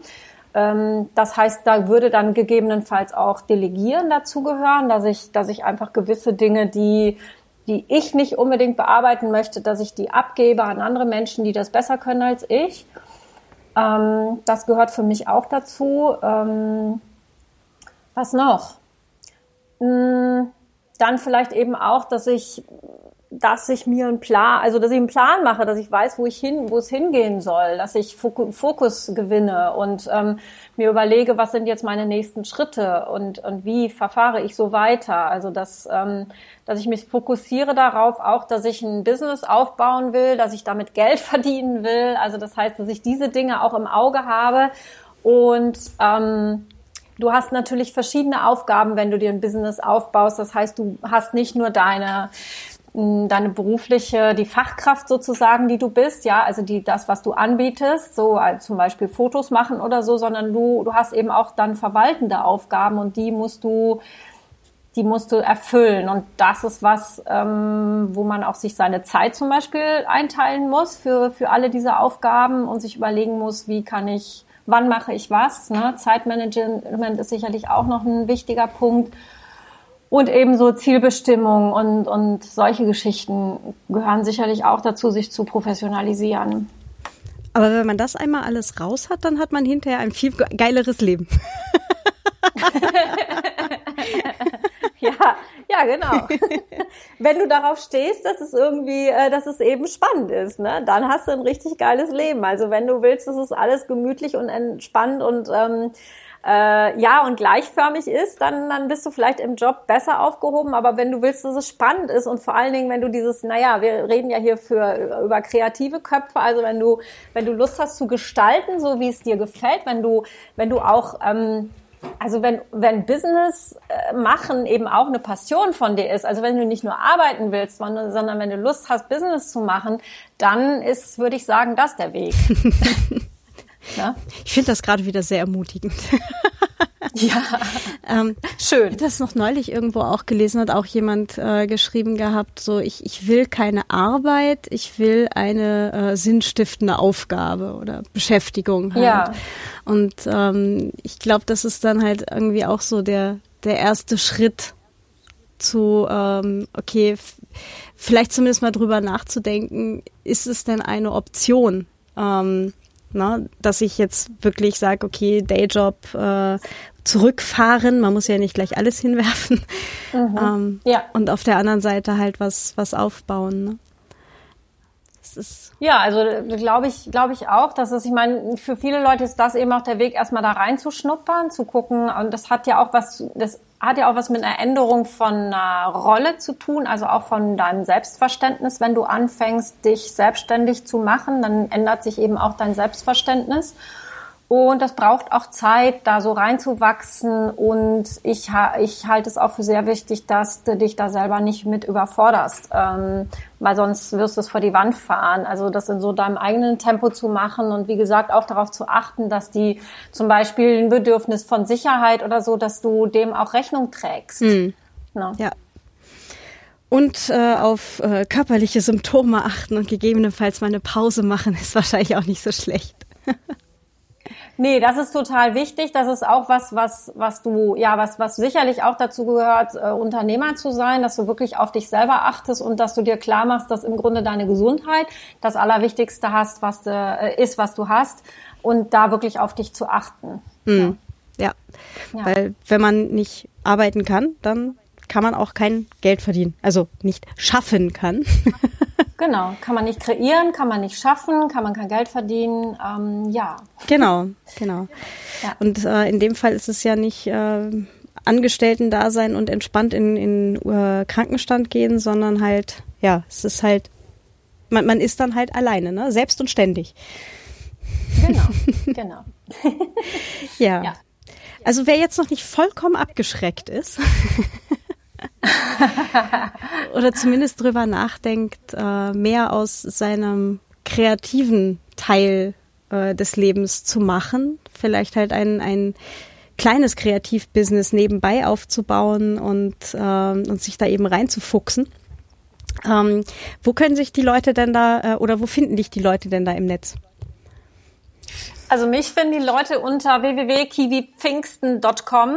Das heißt, da würde dann gegebenenfalls auch Delegieren dazugehören, dass ich einfach gewisse Dinge, die ich nicht unbedingt bearbeiten möchte, dass ich die abgebe an andere Menschen, die das besser können als ich. Das gehört für mich auch dazu. Was noch? Dann vielleicht eben auch, dass ich einen Plan mache, dass ich weiß, wo es hingehen soll, dass ich Fokus gewinne und mir überlege, was sind jetzt meine nächsten Schritte und wie verfahre ich so weiter. Also dass ich mich fokussiere darauf, auch, dass ich ein Business aufbauen will, dass ich damit Geld verdienen will. Also das heißt, dass ich diese Dinge auch im Auge habe und du hast natürlich verschiedene Aufgaben, wenn du dir ein Business aufbaust. Das heißt, du hast nicht nur deine berufliche, die Fachkraft sozusagen, die du bist, ja, also das, was du anbietest, so zum Beispiel Fotos machen oder so, sondern du hast eben auch dann verwaltende Aufgaben und die musst du erfüllen. Und das ist was, wo man auch sich seine Zeit zum Beispiel einteilen muss für alle diese Aufgaben und sich überlegen muss, wie kann ich wann mache ich was, ne? Zeitmanagement ist sicherlich auch noch ein wichtiger Punkt. Und eben so Zielbestimmung und solche Geschichten gehören sicherlich auch dazu, sich zu professionalisieren. Aber wenn man das einmal alles raus hat, dann hat man hinterher ein viel geileres Leben. Ja, genau. Wenn du darauf stehst, dass es irgendwie, dass es eben spannend ist, ne? Dann hast du ein richtig geiles Leben. Also wenn du willst, dass es alles gemütlich und entspannt und und gleichförmig ist, dann bist du vielleicht im Job besser aufgehoben. Aber wenn du willst, dass es spannend ist und vor allen Dingen, wenn du dieses, wir reden ja hier über kreative Köpfe, also wenn du Lust hast zu gestalten, so wie es dir gefällt, wenn du auch wenn Business machen eben auch eine Passion von dir ist, also wenn du nicht nur arbeiten willst, sondern wenn du Lust hast, Business zu machen, dann ist, würde ich sagen, das der Weg. Ja? Ich finde das gerade wieder sehr ermutigend. Ja, schön. Ich habe das noch neulich irgendwo auch gelesen, hat auch jemand geschrieben gehabt, so ich will keine Arbeit, ich will eine sinnstiftende Aufgabe oder Beschäftigung halt. Ja. Und ich glaube, das ist dann halt irgendwie auch so der erste Schritt zu, vielleicht zumindest mal drüber nachzudenken, ist es denn eine Option? Dass ich jetzt wirklich sage, okay, Dayjob, zurückfahren, man muss ja nicht gleich alles hinwerfen. Mhm. Und auf der anderen Seite halt was aufbauen. Ne? Das ist ja, also glaube ich auch, dass es, ich meine, für viele Leute ist das eben auch der Weg, erstmal da reinzuschnuppern, zu gucken, und das hat ja auch was mit einer Änderung von einer Rolle zu tun, also auch von deinem Selbstverständnis. Wenn du anfängst, dich selbstständig zu machen, dann ändert sich eben auch dein Selbstverständnis. Und das braucht auch Zeit, da so reinzuwachsen. Und ich halte es auch für sehr wichtig, dass du dich da selber nicht mit überforderst, weil sonst wirst du es vor die Wand fahren. Also das in so deinem eigenen Tempo zu machen und wie gesagt auch darauf zu achten, dass die zum Beispiel ein Bedürfnis von Sicherheit oder so, dass du dem auch Rechnung trägst. Mhm. Ne? Ja. Und auf körperliche Symptome achten und gegebenenfalls mal eine Pause machen, ist wahrscheinlich auch nicht so schlecht. Nee, das ist total wichtig. Das ist auch was sicherlich auch dazu gehört, Unternehmer zu sein, dass du wirklich auf dich selber achtest und dass du dir klar machst, dass im Grunde deine Gesundheit das Allerwichtigste ist, was du hast, und da wirklich auf dich zu achten. Mhm. Ja, weil wenn man nicht arbeiten kann, dann kann man auch kein Geld verdienen, also nicht schaffen kann. Genau, kann man nicht kreieren, kann man nicht schaffen, kann man kein Geld verdienen, Genau. Ja. Und in dem Fall ist es ja nicht Angestellten-Dasein und entspannt in Krankenstand gehen, sondern halt, es ist halt, man ist dann halt alleine, ne? Selbst und ständig. Genau. Ja, also wer jetzt noch nicht vollkommen abgeschreckt ist... oder zumindest drüber nachdenkt, mehr aus seinem kreativen Teil des Lebens zu machen, vielleicht halt ein kleines Kreativbusiness nebenbei aufzubauen und sich da eben reinzufuchsen. Wo können sich die Leute denn da, oder wo finden dich die Leute denn da im Netz? Also mich finden die Leute unter www.kiwipfingsten.com.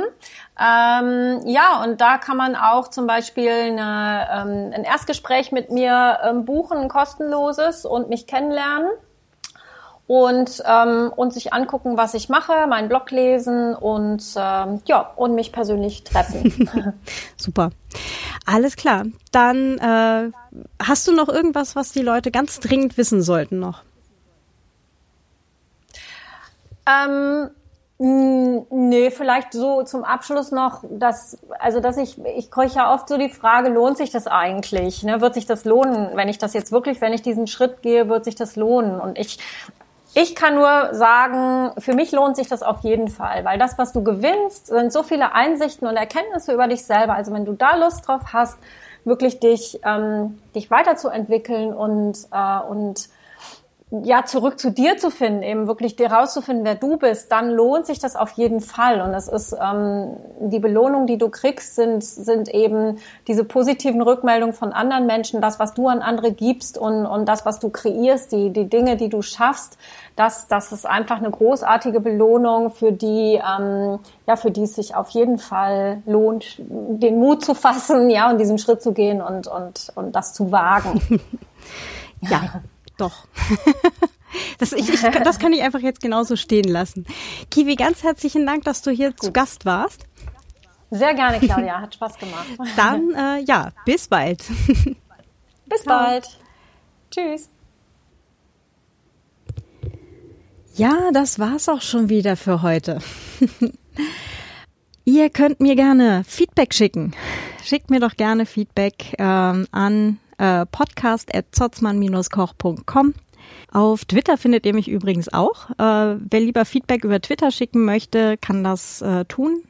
Und da kann man auch zum Beispiel ein Erstgespräch mit mir buchen, ein kostenloses, und mich kennenlernen und sich angucken, was ich mache, meinen Blog lesen und mich persönlich treffen. Super. Alles klar. Dann hast du noch irgendwas, was die Leute ganz dringend wissen sollten noch? Nee, vielleicht so zum Abschluss noch, dass ich kriege ja oft so die Frage, lohnt sich das eigentlich? Ne? Wird sich das lohnen? Wenn ich diesen Schritt gehe, wird sich das lohnen? Und ich kann nur sagen, für mich lohnt sich das auf jeden Fall, weil das, was du gewinnst, sind so viele Einsichten und Erkenntnisse über dich selber. Also wenn du da Lust drauf hast, wirklich dich weiterzuentwickeln und ja, zurück zu dir zu finden, eben wirklich dir rauszufinden, wer du bist, dann lohnt sich das auf jeden Fall. Und das ist die Belohnung, die du kriegst, sind eben diese positiven Rückmeldungen von anderen Menschen, das, was du an andere gibst und das, was du kreierst, die Dinge, die du schaffst. Das ist einfach eine großartige Belohnung, für die es sich auf jeden Fall lohnt, den Mut zu fassen, ja, und diesen Schritt zu gehen und das zu wagen. Ja. Doch. Das kann ich einfach jetzt genauso stehen lassen. Kiwi, ganz herzlichen Dank, dass du hier zu Gast warst. Sehr gerne, Claudia. Hat Spaß gemacht. Dann, bis bald. Bis bald. Tschüss. Ja, das war's auch schon wieder für heute. Ihr könnt mir gerne Feedback schicken. Schickt mir doch gerne Feedback an podcast@zotzmann-koch.com. Auf Twitter findet ihr mich übrigens auch. Wer lieber Feedback über Twitter schicken möchte, kann das tun.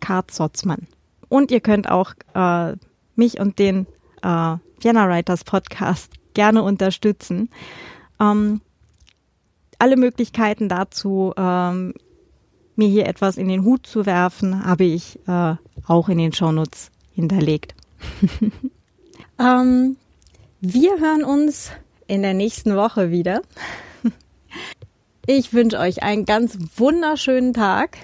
@karzotzmann. Und ihr könnt auch mich und den Vienna Writers Podcast gerne unterstützen. Alle Möglichkeiten dazu, mir hier etwas in den Hut zu werfen, habe ich auch in den Shownotes hinterlegt. Wir hören uns in der nächsten Woche wieder. Ich wünsche euch einen ganz wunderschönen Tag.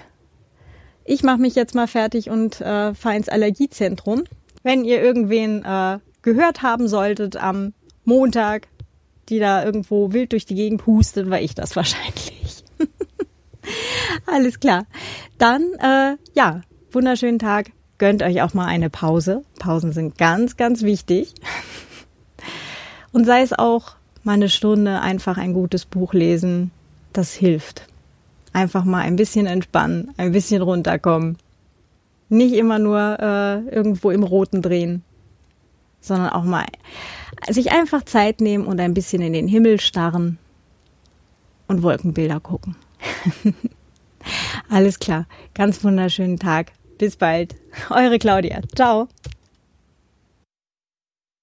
Ich mache mich jetzt mal fertig und fahre ins Allergiezentrum. Wenn ihr irgendwen gehört haben solltet am Montag, die da irgendwo wild durch die Gegend hustet, war ich das wahrscheinlich. Alles klar. Dann, wunderschönen Tag. Gönnt euch auch mal eine Pause. Pausen sind ganz, ganz wichtig. Und sei es auch mal eine Stunde einfach ein gutes Buch lesen. Das hilft. Einfach mal ein bisschen entspannen, ein bisschen runterkommen. Nicht immer nur irgendwo im Roten drehen, sondern auch mal sich einfach Zeit nehmen und ein bisschen in den Himmel starren und Wolkenbilder gucken. Alles klar. Ganz wunderschönen Tag. Bis bald. Eure Claudia. Ciao.